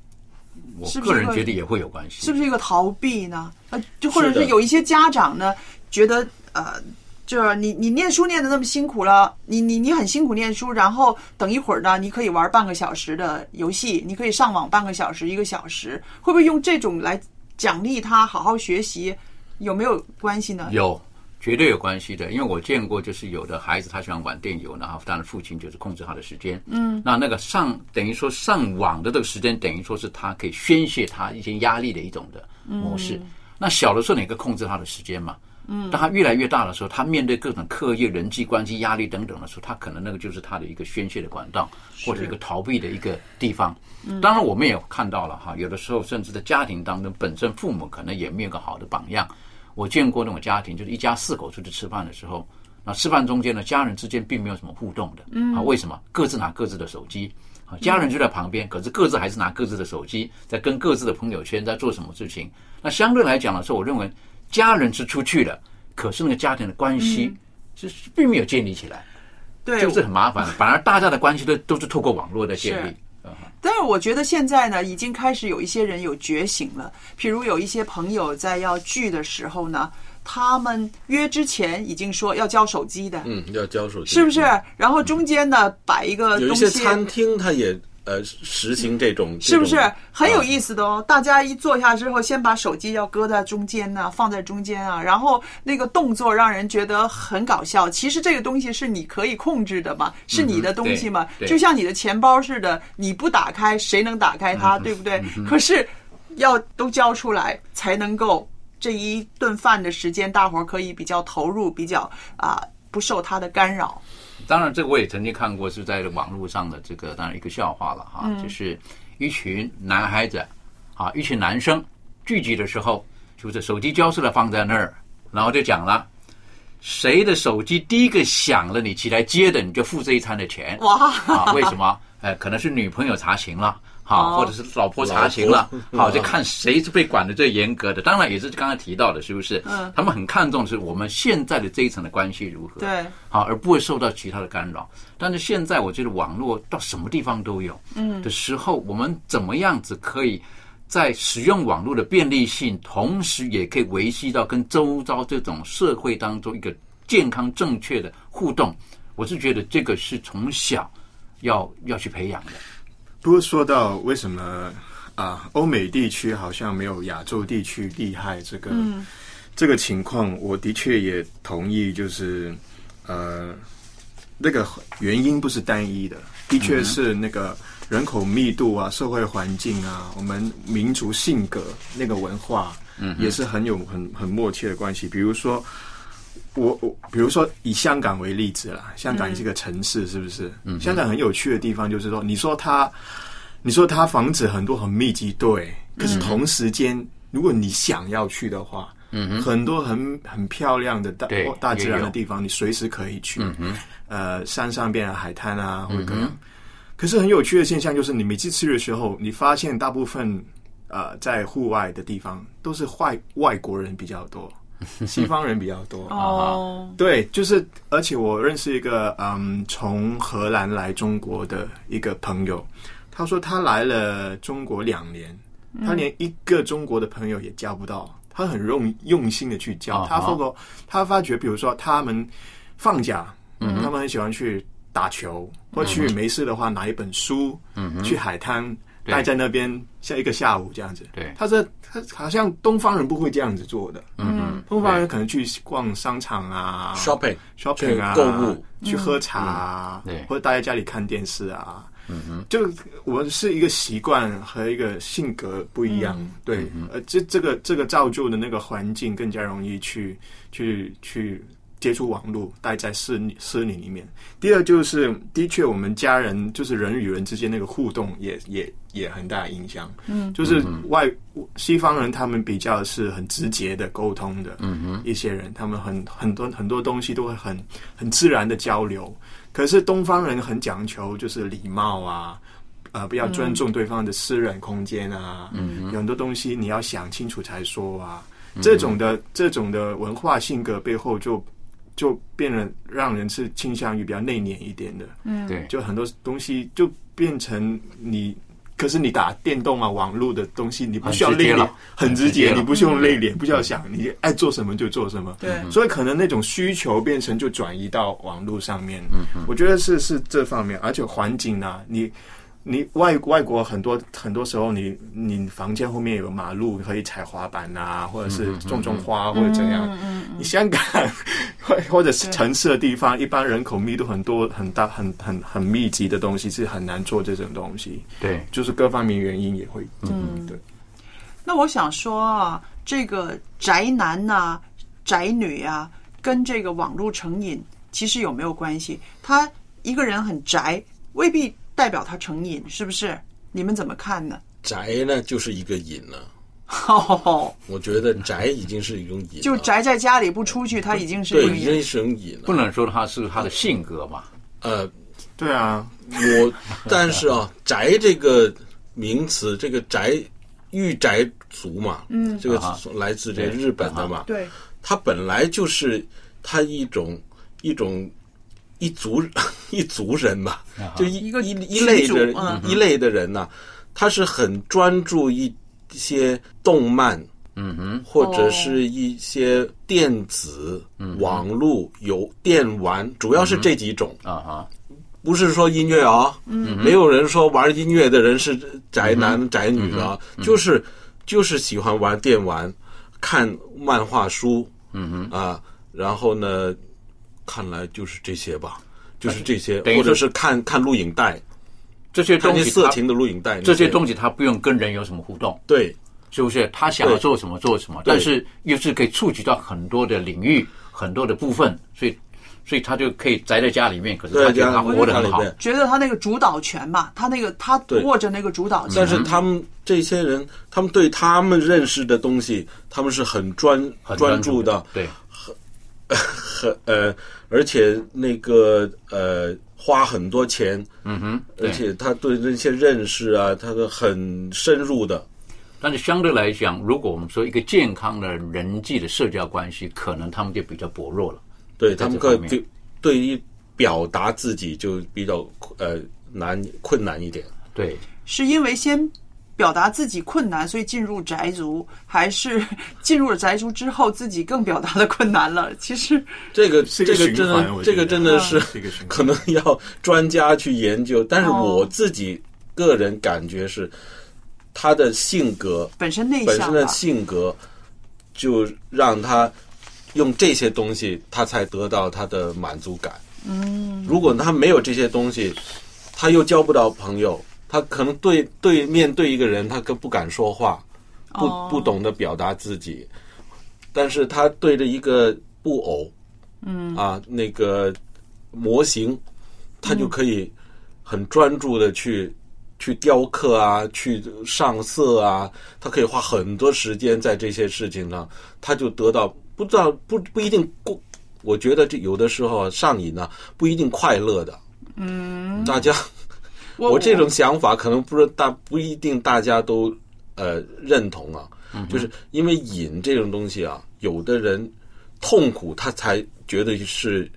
我个人觉得也会有关系。是不是一个逃避呢？呃，就或者是有一些家长呢，觉得呃。就是你，你念书念得那么辛苦了，你你你很辛苦念书，然后等一会儿呢，你可以玩半个小时的游戏，你可以上网半个小时、一个小时，会不会用这种来奖励他好好学习？有没有关系呢？有，绝对有关系的，因为我见过，就是有的孩子他喜欢玩电游，然后当然父亲就是控制他的时间，嗯，那那个上等于说上网的这个时间，等于说是他可以宣泄他一些压力的一种的模式。嗯、那小的时候你可以控制他的时间嘛？嗯，当他越来越大的时候，他面对各种课业、人际关系、压力等等的时候，他可能那个就是他的一个宣泄的管道，或者一个逃避的一个地方。当然，我们也看到了哈，有的时候甚至在家庭当中，本身父母可能也没有个好的榜样。我见过那种家庭，就是一家四口出去吃饭的时候，那吃饭中间呢，家人之间并没有什么互动的。嗯，啊，为什么？各自拿各自的手机。家人就在旁边，可是各自还是拿各自的手机，在跟各自的朋友圈在做什么事情。那相对来讲的时候，我认为。家人是出去了，可是那个家庭的关系是并没有建立起来，对、嗯，就是很麻烦。反而大家的关系都都是透过网络的建立。但是我觉得现在呢，已经开始有一些人有觉醒了。譬如有一些朋友在要聚的时候呢，他们约之前已经说要交手机的，嗯，要交手机，是不是？嗯、然后中间呢摆一个东西，有一些餐厅他也。呃，实行这种是不是很有意思的哦？大家一坐下之后，先把手机要搁在中间呢、啊，放在中间啊，然后那个动作让人觉得很搞笑。其实这个东西是你可以控制的嘛，是你的东西嘛，就像你的钱包似的，你不打开谁能打开它，对不对？可是要都交出来才能够这一顿饭的时间，大伙儿可以比较投入，比较啊、呃、不受它的干扰。当然，这个我也曾经看过，是在网络上的这个当然一个笑话了哈、啊，就是一群男孩子啊，一群男生聚集的时候，就是手机交出来放在那儿，然后就讲了，谁的手机第一个响了，你起来接的，你就付这一餐的钱。哇！啊，为什么？哎，可能是女朋友查询了。好，或者是老婆查询了，好，就看谁是被管的最严格的。当然也是刚才提到的，是不是？嗯，他们很看重是我们现在的这一层的关系如何，对，好，而不会受到其他的干扰。但是现在我觉得网络到什么地方都有，嗯，的时候我们怎么样子可以在使用网络的便利性，同时也可以维系到跟周遭这种社会当中一个健康正确的互动。我是觉得这个是从小要要去培养的。不过说到为什么啊，欧美地区好像没有亚洲地区厉害这个、嗯、这个情况，我的确也同意，就是呃，那个原因不是单一的，的确是那个人口密度啊、社会环境啊、我们民族性格那个文化，也是很有很很密切的关系。比如说，我我比如说以香港为例子啦，香港也是个城市，是不是？嗯、香港很有趣的地方就是说，你说它，你说它房子很多很密集，对，可是同时间，如果你想要去的话，嗯，很多很很漂亮的大大自然的地方，你随时可以去，嗯、呃，山上边啊，海滩啊，或者可能。嗯、可是很有趣的现象就是，你每次去的时候，你发现大部分呃在户外的地方都是外外国人比较多。西方人比较多哦，对，就是，而且我认识一个嗯，从荷兰来中国的一个朋友，他说他来了中国两年，他连一个中国的朋友也交不到，他很用用心的去交，他发觉他发觉，比如说他们放假，他们很喜欢去打球，或去没事的话拿一本书，去海滩。待在那边下一个下午这样子，对，他这他好像东方人不会这样子做的，嗯，东方人可能去逛商场啊 ，shopping shopping 啊，购物，去喝茶啊，嗯、或者待在家里看电视啊，嗯哼，就我们是一个习惯和一个性格不一样，嗯、对，呃、嗯，这这个这个造就的那个环境更加容易去去去接触网络，待在室里室里里面。第二就是，的确我们家人就是人与人之间那个互动也也。也很大影响，嗯，就是外西方人他们比较是很直接的沟通的，嗯，一些人他们很很多很多东西都会很很自然的交流，可是东方人很讲求就是礼貌啊，呃，不要尊重对方的私人空间啊，嗯，有很多东西你要想清楚才说啊，嗯、这种的这种的文化性格背后就就变得让人是倾向于比较内敛一点的，嗯，对，就很多东西就变成你。可是你打电动啊，网络的东西，你不需要内敛，很直接，你不需要内敛，不需要想，你爱做什么就做什么。对，所以可能那种需求变成就转移到网络上面。嗯，我觉得是是这方面，而且环境啊，你你外外国很多很多时候你，你你房间后面有马路，可以踩滑板啊，或者是种种花或者怎样。嗯，你香港或者是城市的地方，一般人口密度很多、很大、很很很密集的东西是很难做这种东西。对，就是各方面原因也会。嗯，对。那我想说啊，这个宅男啊、宅女啊，跟这个网络成瘾其实有没有关系？他一个人很宅，未必代表他成瘾，是不是？你们怎么看呢？宅呢，就是一个瘾了、啊。哦，我觉得宅已经是一种瘾，就宅在家里不出去，他已经是对，已经是种瘾了。不能说他是他的性格吧？呃，对啊，我但是啊，宅这个名词，这个宅御宅族嘛，嗯，这个来自这日本的嘛，对，它本来就是它一种一种一族一族人嘛，就一个一一类的一类的人呢，他是很专注一。一些动漫，嗯哼，或者是一些电子、嗯、网络、有电玩，主要是这几种啊、嗯、不是说音乐啊、哦，嗯，没有人说玩音乐的人是宅男、嗯、宅女啊、嗯，就是就是喜欢玩电玩、看漫画书，嗯哼啊，然后呢，看来就是这些吧，就是这些，或者是看看录影带。这些东西，色情的录影带，这些东西他不用跟人有什么互动，对，是不是？他想要做什么做什么，但是又是可以触及到很多的领域、很多的部分，所以，所以他就可以宅在家里面。可是他觉得他活得很好，觉得他那个主导权嘛，他那个他握着那个主导权。但是他们这些人，他们对他们认识的东西，他们是很专专注的，对，很很呃，而且那个呃。花很多钱，嗯哼，而且他对那些认识啊，他都很深入的。但是相对来讲，如果我们说一个健康的人际的社交关系，可能他们就比较薄弱了。对，他们可对对于表达自己就比较呃难困难一点。对，是因为先表达自己困难，所以进入宅族，还是进入了宅族之后自己更表达的困难了？其实这个这个真的这个真的是可能要专家去研究，但是我自己个人感觉是他的性格本身内向，本身的性格就让他用这些东西，他才得到他的满足感。嗯，如果他没有这些东西，他又交不到朋友。他可能对对面对一个人，他更不敢说话，不不懂得表达自己，但是他对着一个布偶，嗯啊，那个模型，他就可以很专注的去去雕刻啊，去上色啊，他可以花很多时间在这些事情上，他就得到不知道不不一定过。我觉得这有的时候上瘾呢、啊，不一定快乐的。嗯，大家，我这种想法可能不是大不一定大家都呃认同啊，就是因为瘾这种东西啊，有的人痛苦他才觉得是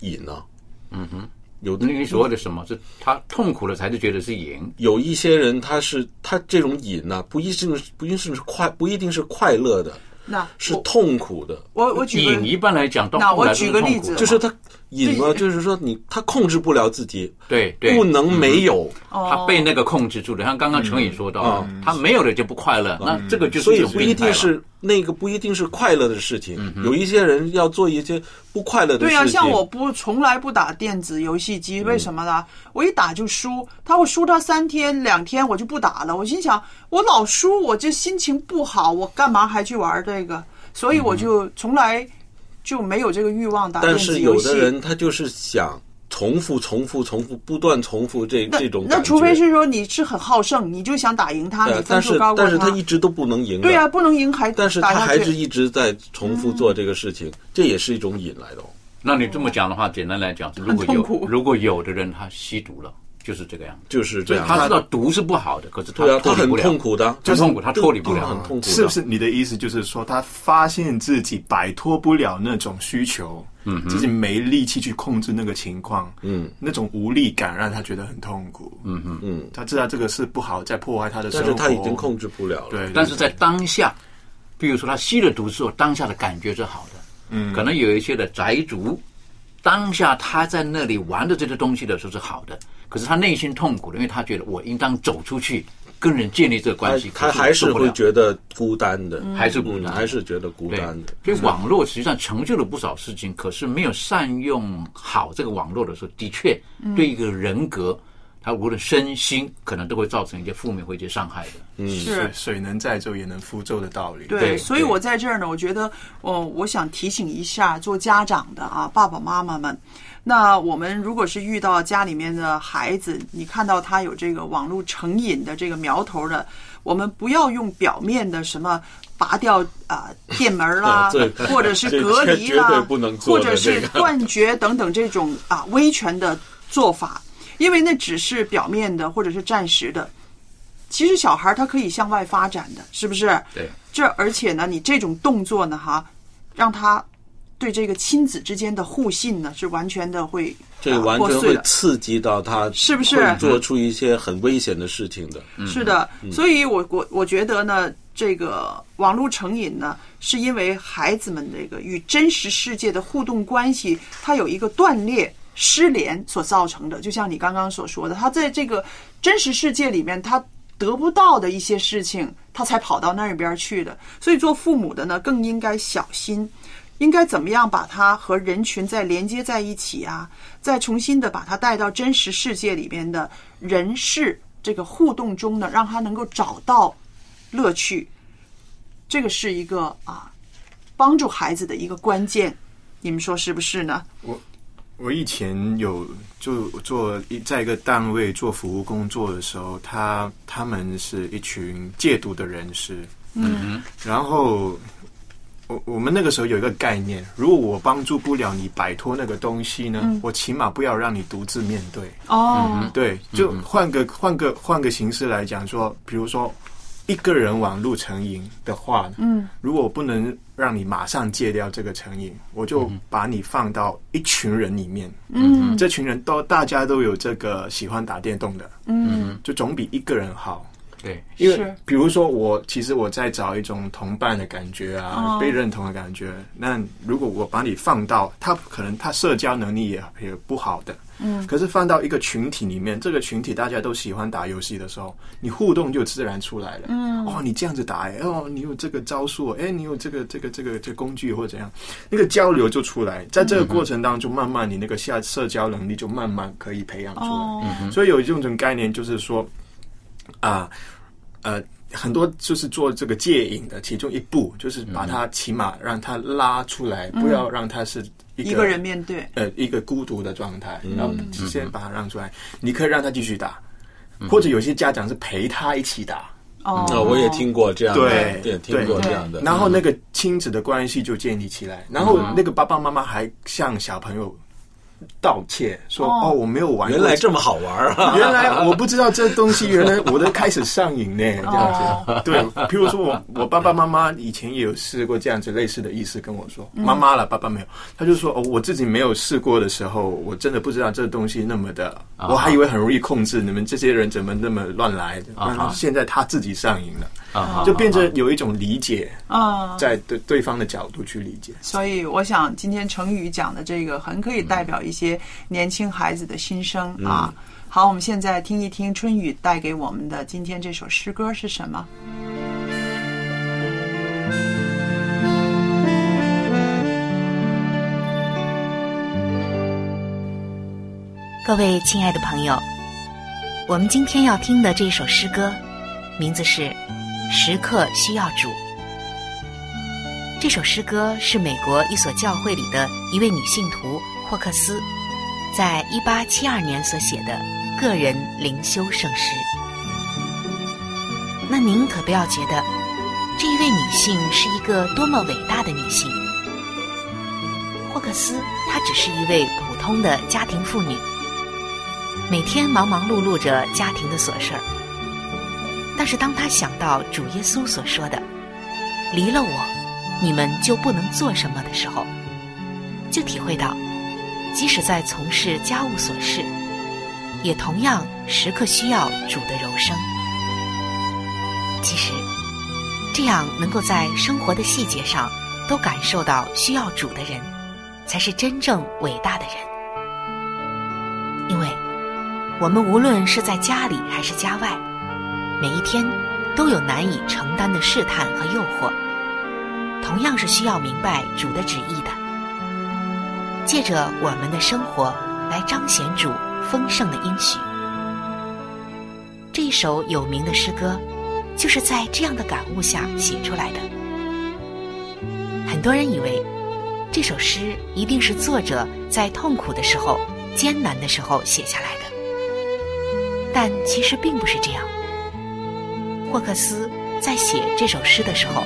瘾呢、啊。嗯哼，有的你所谓的什么是他痛苦了才是觉得是瘾。有一些人他是他这种瘾呢、啊，不一定不一定是快不一定是快乐的。那是痛苦的。我我举瘾一般来讲，那我举个例子，就是他瘾了，就是说你他控制不了自己，对对，不能没有、嗯，他被那个控制住了。像刚刚程宇说到、嗯，他没有了就不快乐，嗯、那这个就是所以不一定是那个不一定是快乐的事情、嗯。有一些人要做一些不快乐的事情。对啊，像我不从来不打电子游戏机，为什么呢？嗯、我一打就输，他会输他三天两天，我就不打了。我心想，我老输，我这心情不好，我干嘛还去玩的？这个，所以我就从来就没有这个欲望打电子游戏。但是有的人他就是想重复、重复、重复，不断重复这这种感觉。那除非是说你是很好胜，你就想打赢他，你分数高过他。但是但是他一直都不能赢。对啊，不能赢还。但是他还是一直在重复做这个事情，嗯、这也是一种瘾来的、哦。那你这么讲的话，简单来讲，如果有如果有的人他吸毒了。就是这个样子，就是这样。他知道毒是不好的，可是他脱离不了，他很痛苦的，就是、很痛苦，他脱离不了，很痛苦。是不是你的意思就是说，他发现自己摆脱不了那种需求，嗯，自己没力气去控制那个情况，嗯，那种无力感让他觉得很痛苦，嗯嗯嗯。他知道这个是不好，在破坏他的生活，但是他已经控制不了了。对，对对，但是在当下，比如说他吸了毒之后，当下的感觉是好的，嗯，可能有一些的宅族，当下他在那里玩的这些东西的时候是好的。可是他内心痛苦的，因为他觉得我应当走出去跟人建立这个关系，他还是会觉得孤单的，还是孤单，还是觉得孤单的。所以网络实际上成就了不少事情，可是没有善用好这个网络的时候，的确对一个人格，他无论身心可能都会造成一些负面或一些伤害的。嗯，是水能载舟也能覆舟的道理。对，所以我在这儿呢，我觉得，哦，我想提醒一下做家长的啊，爸爸妈妈们。那我们如果是遇到家里面的孩子，你看到他有这个网络成瘾的这个苗头的，我们不要用表面的什么拔掉啊、呃、电门啦、啊，或者是隔离啦、啊，或者是断绝等等这种啊威权的做法，因为那只是表面的或者是暂时的。其实小孩他可以向外发展的，是不是？对。这而且呢，你这种动作呢，哈，让他。对这个亲子之间的互信呢，是完全的会这完全会刺激到他，是不是会做出一些很危险的事情的？是的，所以我我我觉得呢，这个网络成瘾呢，是因为孩子们这个与真实世界的互动关系，它有一个断裂、失联所造成的。就像你刚刚所说的，他在这个真实世界里面，他得不到的一些事情，他才跑到那边去的。所以做父母的呢，更应该小心。应该怎么样把它和人群再连接在一起啊？再重新的把它带到真实世界里面的人事这个互动中呢，让他能够找到乐趣。这个是一个啊，帮助孩子的一个关键，你们说是不是呢？我我以前有就做在一个单位做服务工作的时候，他他们是一群戒毒的人士，嗯，然后。我我们那个时候有一个概念，如果我帮助不了你摆脱那个东西呢，嗯、我起码不要让你独自面对。哦，对，就换个换个换个形式来讲说，比如说一个人网络成瘾的话，嗯，如果我不能让你马上戒掉这个成瘾，我就把你放到一群人里面，嗯，这群人都大家都有这个喜欢打电动的，嗯，就总比一个人好。对，因为比如说我其实我在找一种同伴的感觉啊，被认同的感觉。那如果我把你放到他，可能他社交能力也也不好的，嗯，可是放到一个群体里面，这个群体大家都喜欢打游戏的时候，你互动就自然出来了。嗯，哦，你这样子打，哎，哦，你有这个招数，哎，你有这个这个这个这工具或者怎样，那个交流就出来。在这个过程当中，慢慢你那个下社交能力就慢慢可以培养出来。所以有一种概念就是说，啊。呃，很多就是做这个戒瘾的其中一步，就是把它起码让它拉出来，嗯、不要让它是一 个, 一个人面对呃一个孤独的状态，然后先把它让出来，你可以让他继续打，或者有些家长是陪他一起打。哦，我也听过这样的，对，对听过这样的。然后那个亲子的关系就建立起来，然后那个爸爸妈妈还向小朋友道歉说：“哦，我没有玩过，原来这么好玩啊！原来我不知道这东西，原来我都开始上瘾呢。”这样子，对。譬如说我我爸爸妈妈以前也有试过这样子类似的意思跟我说，妈妈了，爸爸没有，他就说：“哦，我自己没有试过的时候，我真的不知道这东西那么的，我还以为很容易控制，你们这些人怎么那么乱来？现在他自己上瘾了。”就变成有一种理解啊，在对对方的角度去理解、嗯。所以我想今天成语讲的这个很可以代表一些年轻孩子的心声啊。嗯、好，我们现在听一听春雨带给我们的今天这首诗歌是什么？各位亲爱的朋友，我们今天要听的这首诗歌名字是时刻需要主。这首诗歌是美国一所教会里的一位女信徒霍克斯在一八七二年所写的个人灵修圣诗。那您可不要觉得这一位女性是一个多么伟大的女性，霍克斯她只是一位普通的家庭妇女，每天忙忙碌碌着家庭的琐事儿。但是当他想到主耶稣所说的“离了我，你们就不能做什么”的时候，就体会到，即使在从事家务琐事，也同样时刻需要主的柔声。其实，这样能够在生活的细节上都感受到需要主的人，才是真正伟大的人。因为，我们无论是在家里还是家外，每一天都有难以承担的试探和诱惑，同样是需要明白主的旨意的，借着我们的生活来彰显主丰盛的应许。这一首有名的诗歌就是在这样的感悟下写出来的。很多人以为这首诗一定是作者在痛苦的时候、艰难的时候写下来的，但其实并不是这样。霍克斯在写这首诗的时候，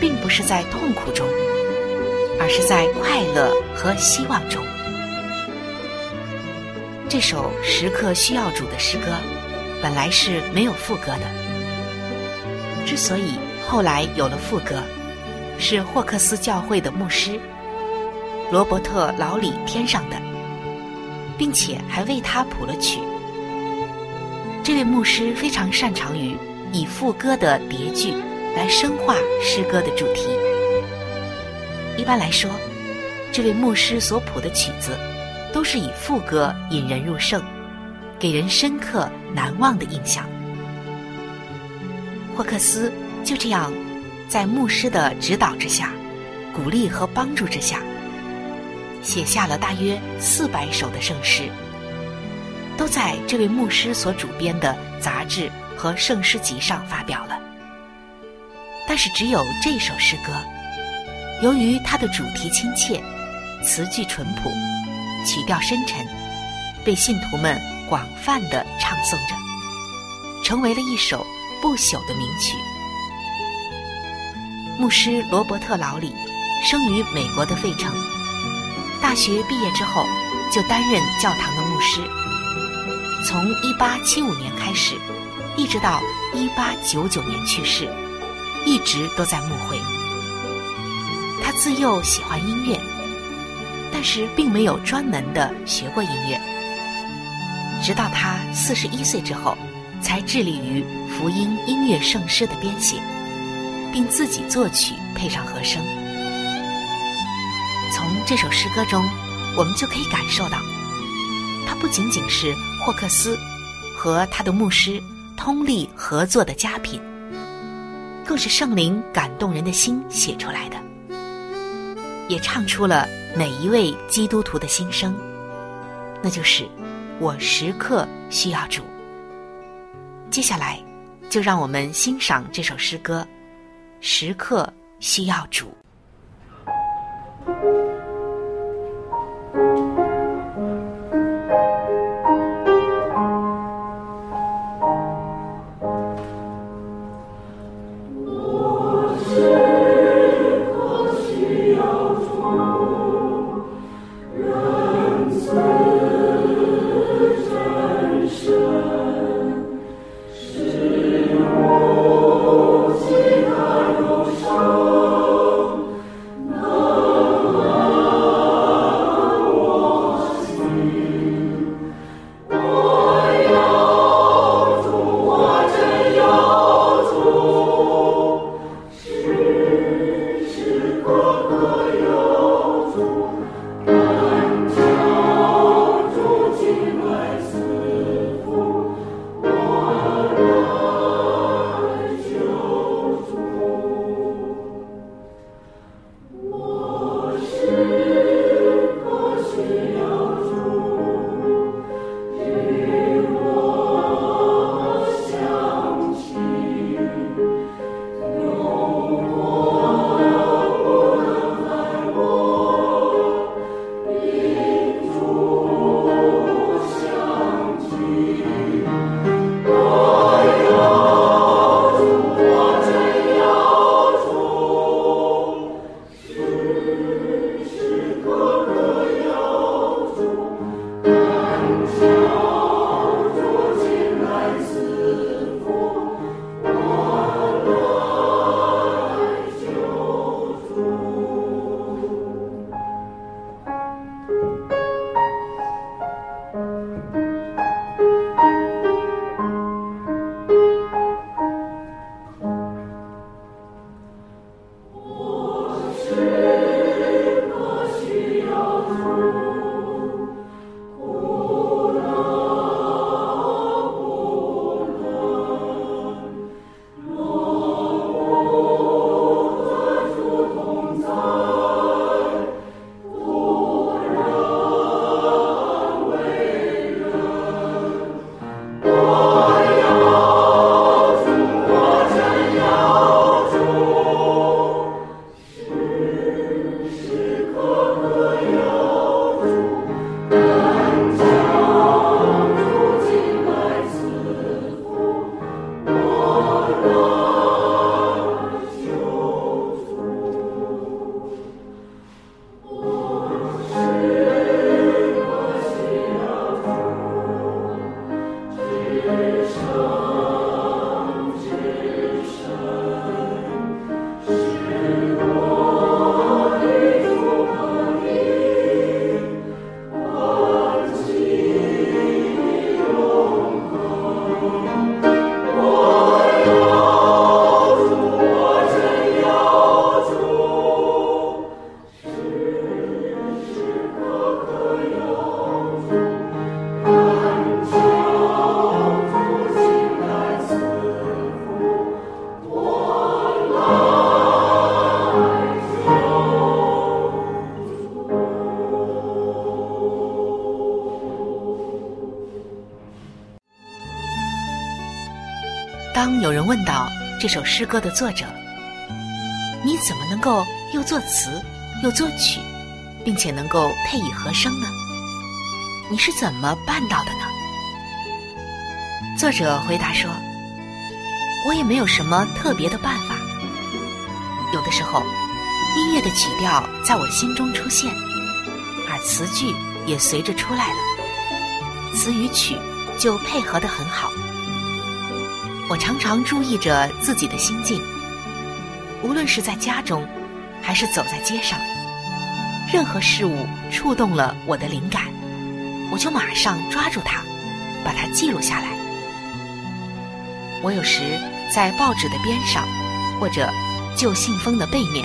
并不是在痛苦中，而是在快乐和希望中。这首时刻需要主的诗歌本来是没有副歌的，之所以后来有了副歌，是霍克斯教会的牧师罗伯特·劳里添上的，并且还为他谱了曲。这位牧师非常擅长于以副歌的叠句来深化诗歌的主题。一般来说，这位牧师所谱的曲子都是以副歌引人入胜，给人深刻难忘的印象。霍克斯就这样在牧师的指导之下、鼓励和帮助之下，写下了大约四百首的圣诗，都在这位牧师所主编的杂志和圣诗集上发表了。但是只有这首诗歌，由于它的主题亲切，词句淳朴，曲调深沉，被信徒们广泛地唱诵着，成为了一首不朽的名曲。牧师罗伯特·劳里生于美国的费城，大学毕业之后就担任教堂的牧师，从一八七五年开始一直到一八九九年去世，一直都在牧会。他自幼喜欢音乐，但是并没有专门的学过音乐，直到他四十一岁之后才致力于福音音乐圣诗的编写，并自己作曲配上和声。从这首诗歌中我们就可以感受到，他不仅仅是霍克斯和他的牧师通力合作的佳品，更是圣灵感动人的心写出来的，也唱出了每一位基督徒的心声，那就是我时刻需要主。接下来就让我们欣赏这首诗歌时刻需要主。当有人问到这首诗歌的作者，你怎么能够又作词又作曲，并且能够配以和声呢？你是怎么办到的呢？作者回答说，我也没有什么特别的办法。有的时候，音乐的曲调在我心中出现，而词句也随着出来了，词与曲就配合得很好。我常常注意着自己的心境，无论是在家中，还是走在街上，任何事物触动了我的灵感，我就马上抓住它，把它记录下来。我有时在报纸的边上，或者旧信封的背面，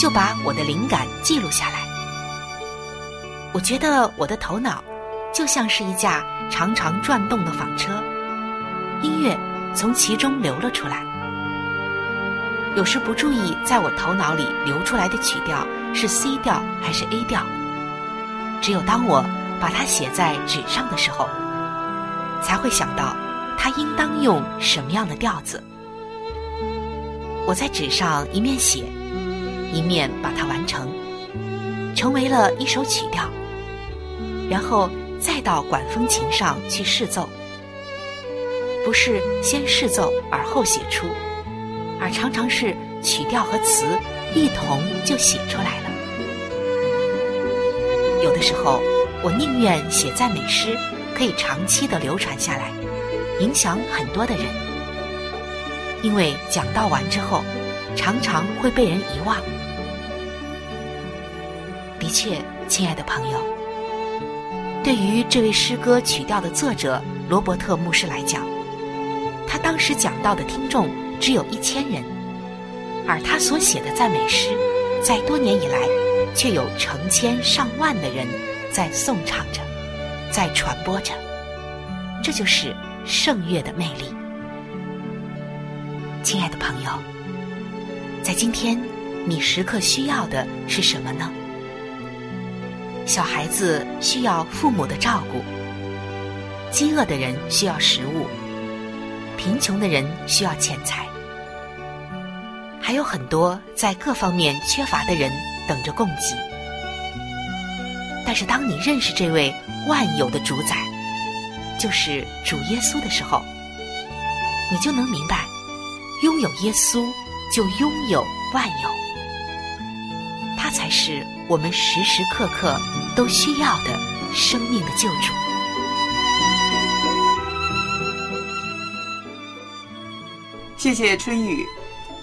就把我的灵感记录下来。我觉得我的头脑就像是一架常常转动的纺车，音乐从其中流了出来。有时不注意在我头脑里流出来的曲调是 C 调还是 A 调，只有当我把它写在纸上的时候，才会想到它应当用什么样的调子。我在纸上一面写，一面把它完成，成为了一首曲调，然后再到管风琴上去试奏。不是先试奏而后写出，而常常是曲调和词一同就写出来了。有的时候，我宁愿写赞美诗，可以长期的流传下来，影响很多的人。因为讲道完之后，常常会被人遗忘。的确，亲爱的朋友，对于这位诗歌曲调的作者罗伯特牧师来讲，他当时讲道的听众只有一千人，而他所写的赞美诗，在多年以来，却有成千上万的人在颂唱着，在传播着。这就是圣乐的魅力。亲爱的朋友，在今天，你时刻需要的是什么呢？小孩子需要父母的照顾，饥饿的人需要食物，贫穷的人需要钱财，还有很多在各方面缺乏的人等着供给。但是当你认识这位万有的主宰，就是主耶稣的时候，你就能明白，拥有耶稣就拥有万有，他才是我们时时刻刻都需要的生命的救主。谢谢春雨。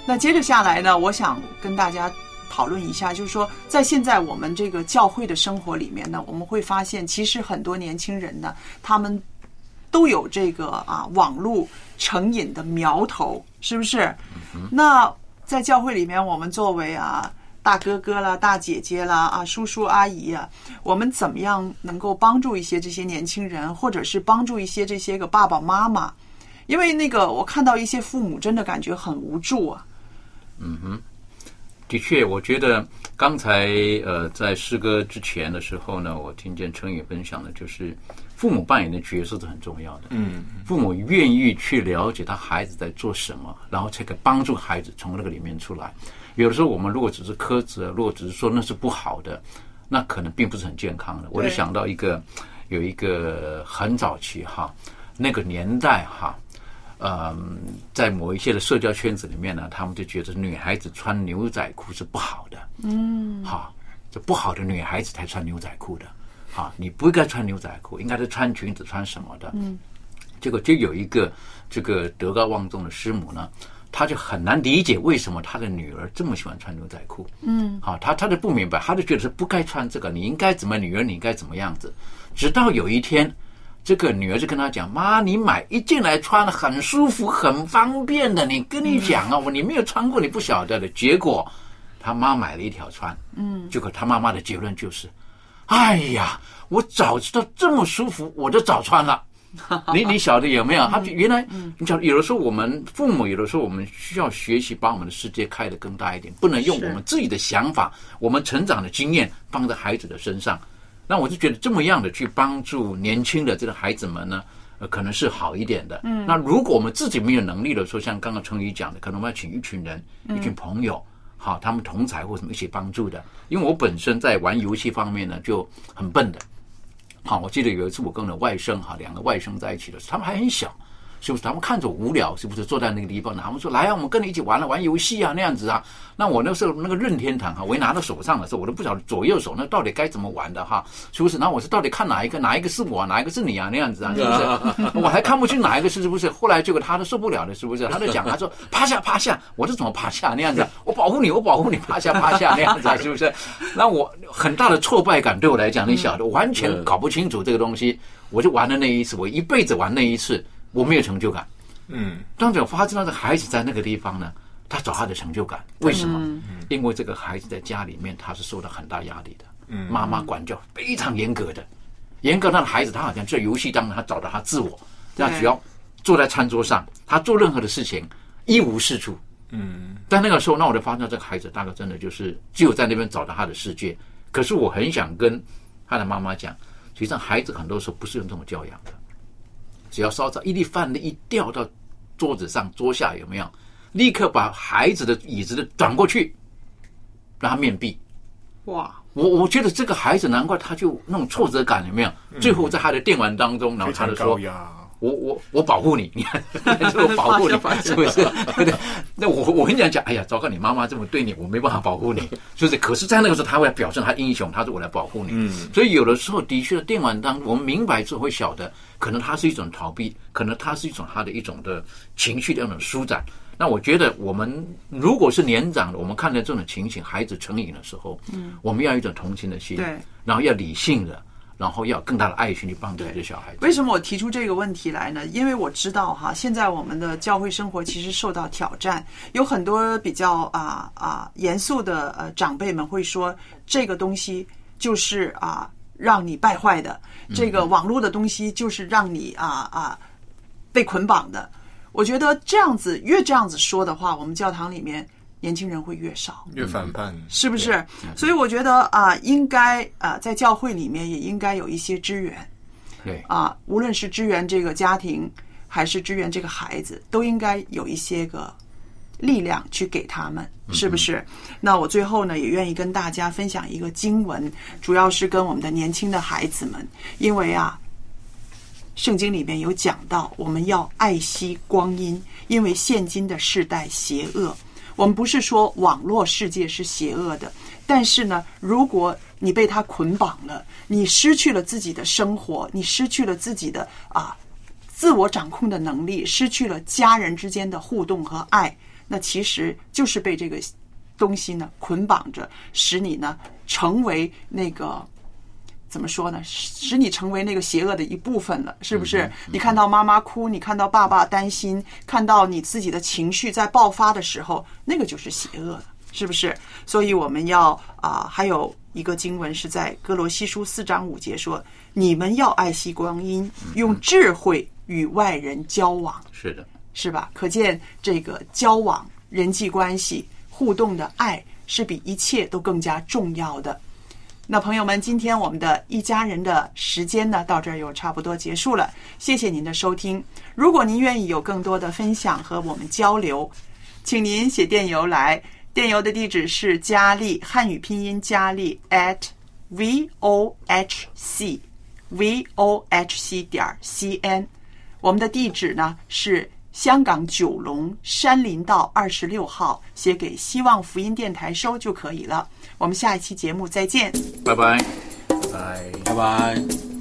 那接着下来呢，我想跟大家讨论一下，就是说在现在我们这个教会的生活里面呢，我们会发现其实很多年轻人呢，他们都有这个啊网络成瘾的苗头，是不是？那在教会里面，我们作为啊大哥哥啦、大姐姐啦、啊叔叔阿姨啊，我们怎么样能够帮助一些这些年轻人，或者是帮助一些这些个爸爸妈妈？因为那个我看到一些父母真的感觉很无助啊。嗯哼，的确，我觉得刚才呃在诗歌之前的时候呢，我听见春雨分享的就是父母扮演的角色是很重要的。嗯，父母愿意去了解他孩子在做什么，然后才可以帮助孩子从那个里面出来。有的时候我们如果只是苛责，如果只是说那是不好的，那可能并不是很健康的。我就想到一个，有一个很早期哈，那个年代哈，嗯，在某一些的社交圈子里面呢，他们就觉得女孩子穿牛仔裤是不好的，嗯，哈，这不好的女孩子才穿牛仔裤的，哈，你不应该穿牛仔裤，应该是穿裙子穿什么的，嗯，结果就有一个这个德高望重的师母呢，他就很难理解为什么他的女儿这么喜欢穿牛仔裤。嗯，好，他他就不明白，他就觉得是不该穿这个，你应该怎么，女儿你应该怎么样子。直到有一天，这个女儿就跟他讲：“妈，你买一件来穿，很舒服，很方便的。你跟你讲啊，我你没有穿过，你不晓得的。”结果他妈买了一条穿。嗯，结果他妈妈的结论就是：“哎呀，我早知道这么舒服，我就早穿了。”你你晓得有没有？他原来你晓得，有的时候我们父母，有的时候我们需要学习把我们的世界开得更大一点，不能用我们自己的想法、我们成长的经验放在孩子的身上。那我就觉得这么样的去帮助年轻的这个孩子们呢，呃、可能是好一点的。嗯，那如果我们自己没有能力的时候，像刚刚淳于讲的，可能我们要请一群人、嗯、一群朋友，好，他们同才或什么一起帮助的。因为我本身在玩游戏方面呢就很笨的。好，我记得有一次我跟我的外甥哈，两个外甥在一起的时候，他们还很小，是不是？他们看着我无聊，是不是坐在那个地方？他们说：“来啊，我们跟你一起玩了、啊，玩游戏啊，那样子啊。”那我那时候那个任天堂哈、啊，我一拿到手上的时候，我都不晓得左右手那到底该怎么玩的哈，是不是？然后我是到底看哪一个，哪一个是我、啊，哪一个是你啊，那样子啊，是不是？我还看不清哪一个是，是不是？后来结果他都受不了了，是不是？他就讲，他说：“趴下，趴下！”我是怎么趴下那样子、啊？我保护你，我保护你，趴下，趴下那样子、啊，是不是？那我很大的挫败感对我来讲，你晓得，完全搞不清楚这个东西。我就玩了那一次，我一辈子玩那一次。我没有成就感，嗯，当然我发现那个孩子在那个地方呢，他找他的成就感，为什么？因为这个孩子在家里面他是受到很大压力的，嗯，妈妈管教非常严格的，严格到的孩子，他好像在游戏当中他找到他自我，他只要坐在餐桌上，他做任何的事情一无是处，嗯，但那个时候，那我就发现这个孩子大概真的就是只有在那边找到他的世界。可是我很想跟他的妈妈讲，实际上孩子很多时候不是用这种教养的。只要稍稍一粒饭粒一掉到桌子上桌下，有没有立刻把孩子的椅子的转过去让他面壁。哇，我我觉得这个孩子难怪他就那种挫折感，有没有？最后在他的电玩当中，然后他就说我我我保护你，你看，我保护你，是不是？那我我跟你讲讲，哎呀，糟糕，你妈妈这么对你，我没办法保护你，是不是？可是，在那个时候，他会表现他英雄，他说我来保护你。嗯，所以有的时候的确，电玩当中，我们明白之后会晓得，可能他是一种逃避，可能他是一种他的一种的情绪的一种舒展。那我觉得，我们如果是年长的，我们看到这种情形，孩子成瘾的时候，嗯，我们要有一种同情的心，对，然后要理性的。然后要更大的爱心去帮助这些小孩子。为什么我提出这个问题来呢？因为我知道哈，现在我们的教会生活其实受到挑战，有很多比较啊啊严肃的呃长辈们会说，这个东西就是啊让你败坏的，这个网络的东西就是让你啊啊被捆绑的。我觉得这样子越这样子说的话，我们教堂里面年轻人会越少，越反叛，是不是？所以我觉得啊、呃，应该啊、呃，在教会里面也应该有一些支援，对啊、呃，无论是支援这个家庭，还是支援这个孩子，都应该有一些个力量去给他们，是不是？嗯、那我最后呢，也愿意跟大家分享一个经文，主要是跟我们的年轻的孩子们，因为啊，圣经里面有讲到，我们要爱惜光阴，因为现今的世代邪恶。我们不是说网络世界是邪恶的，但是呢，如果你被它捆绑了，你失去了自己的生活，你失去了自己的啊自我掌控的能力，失去了家人之间的互动和爱，那其实就是被这个东西呢捆绑着，使你呢成为那个怎么说呢？使你成为那个邪恶的一部分了，是不是？你看到妈妈哭，你看到爸爸担心，看到你自己的情绪在爆发的时候，那个就是邪恶了，是不是？所以我们要啊、呃，还有一个经文是在哥罗西书四章五节说：“你们要爱惜光阴，用智慧与外人交往。”是的，是吧？可见这个交往、人际关系、互动的爱是比一切都更加重要的。那朋友们，今天我们的一家人的时间呢，到这儿又差不多结束了。谢谢您的收听。如果您愿意有更多的分享和我们交流，请您写电邮来，电邮的地址是佳丽，汉语拼音佳丽 at vohc vohc 点 cn。我们的地址呢是香港九龙山林道二十六号，写给希望福音电台收就可以了。我们下一期节目再见，拜拜，拜拜，拜拜。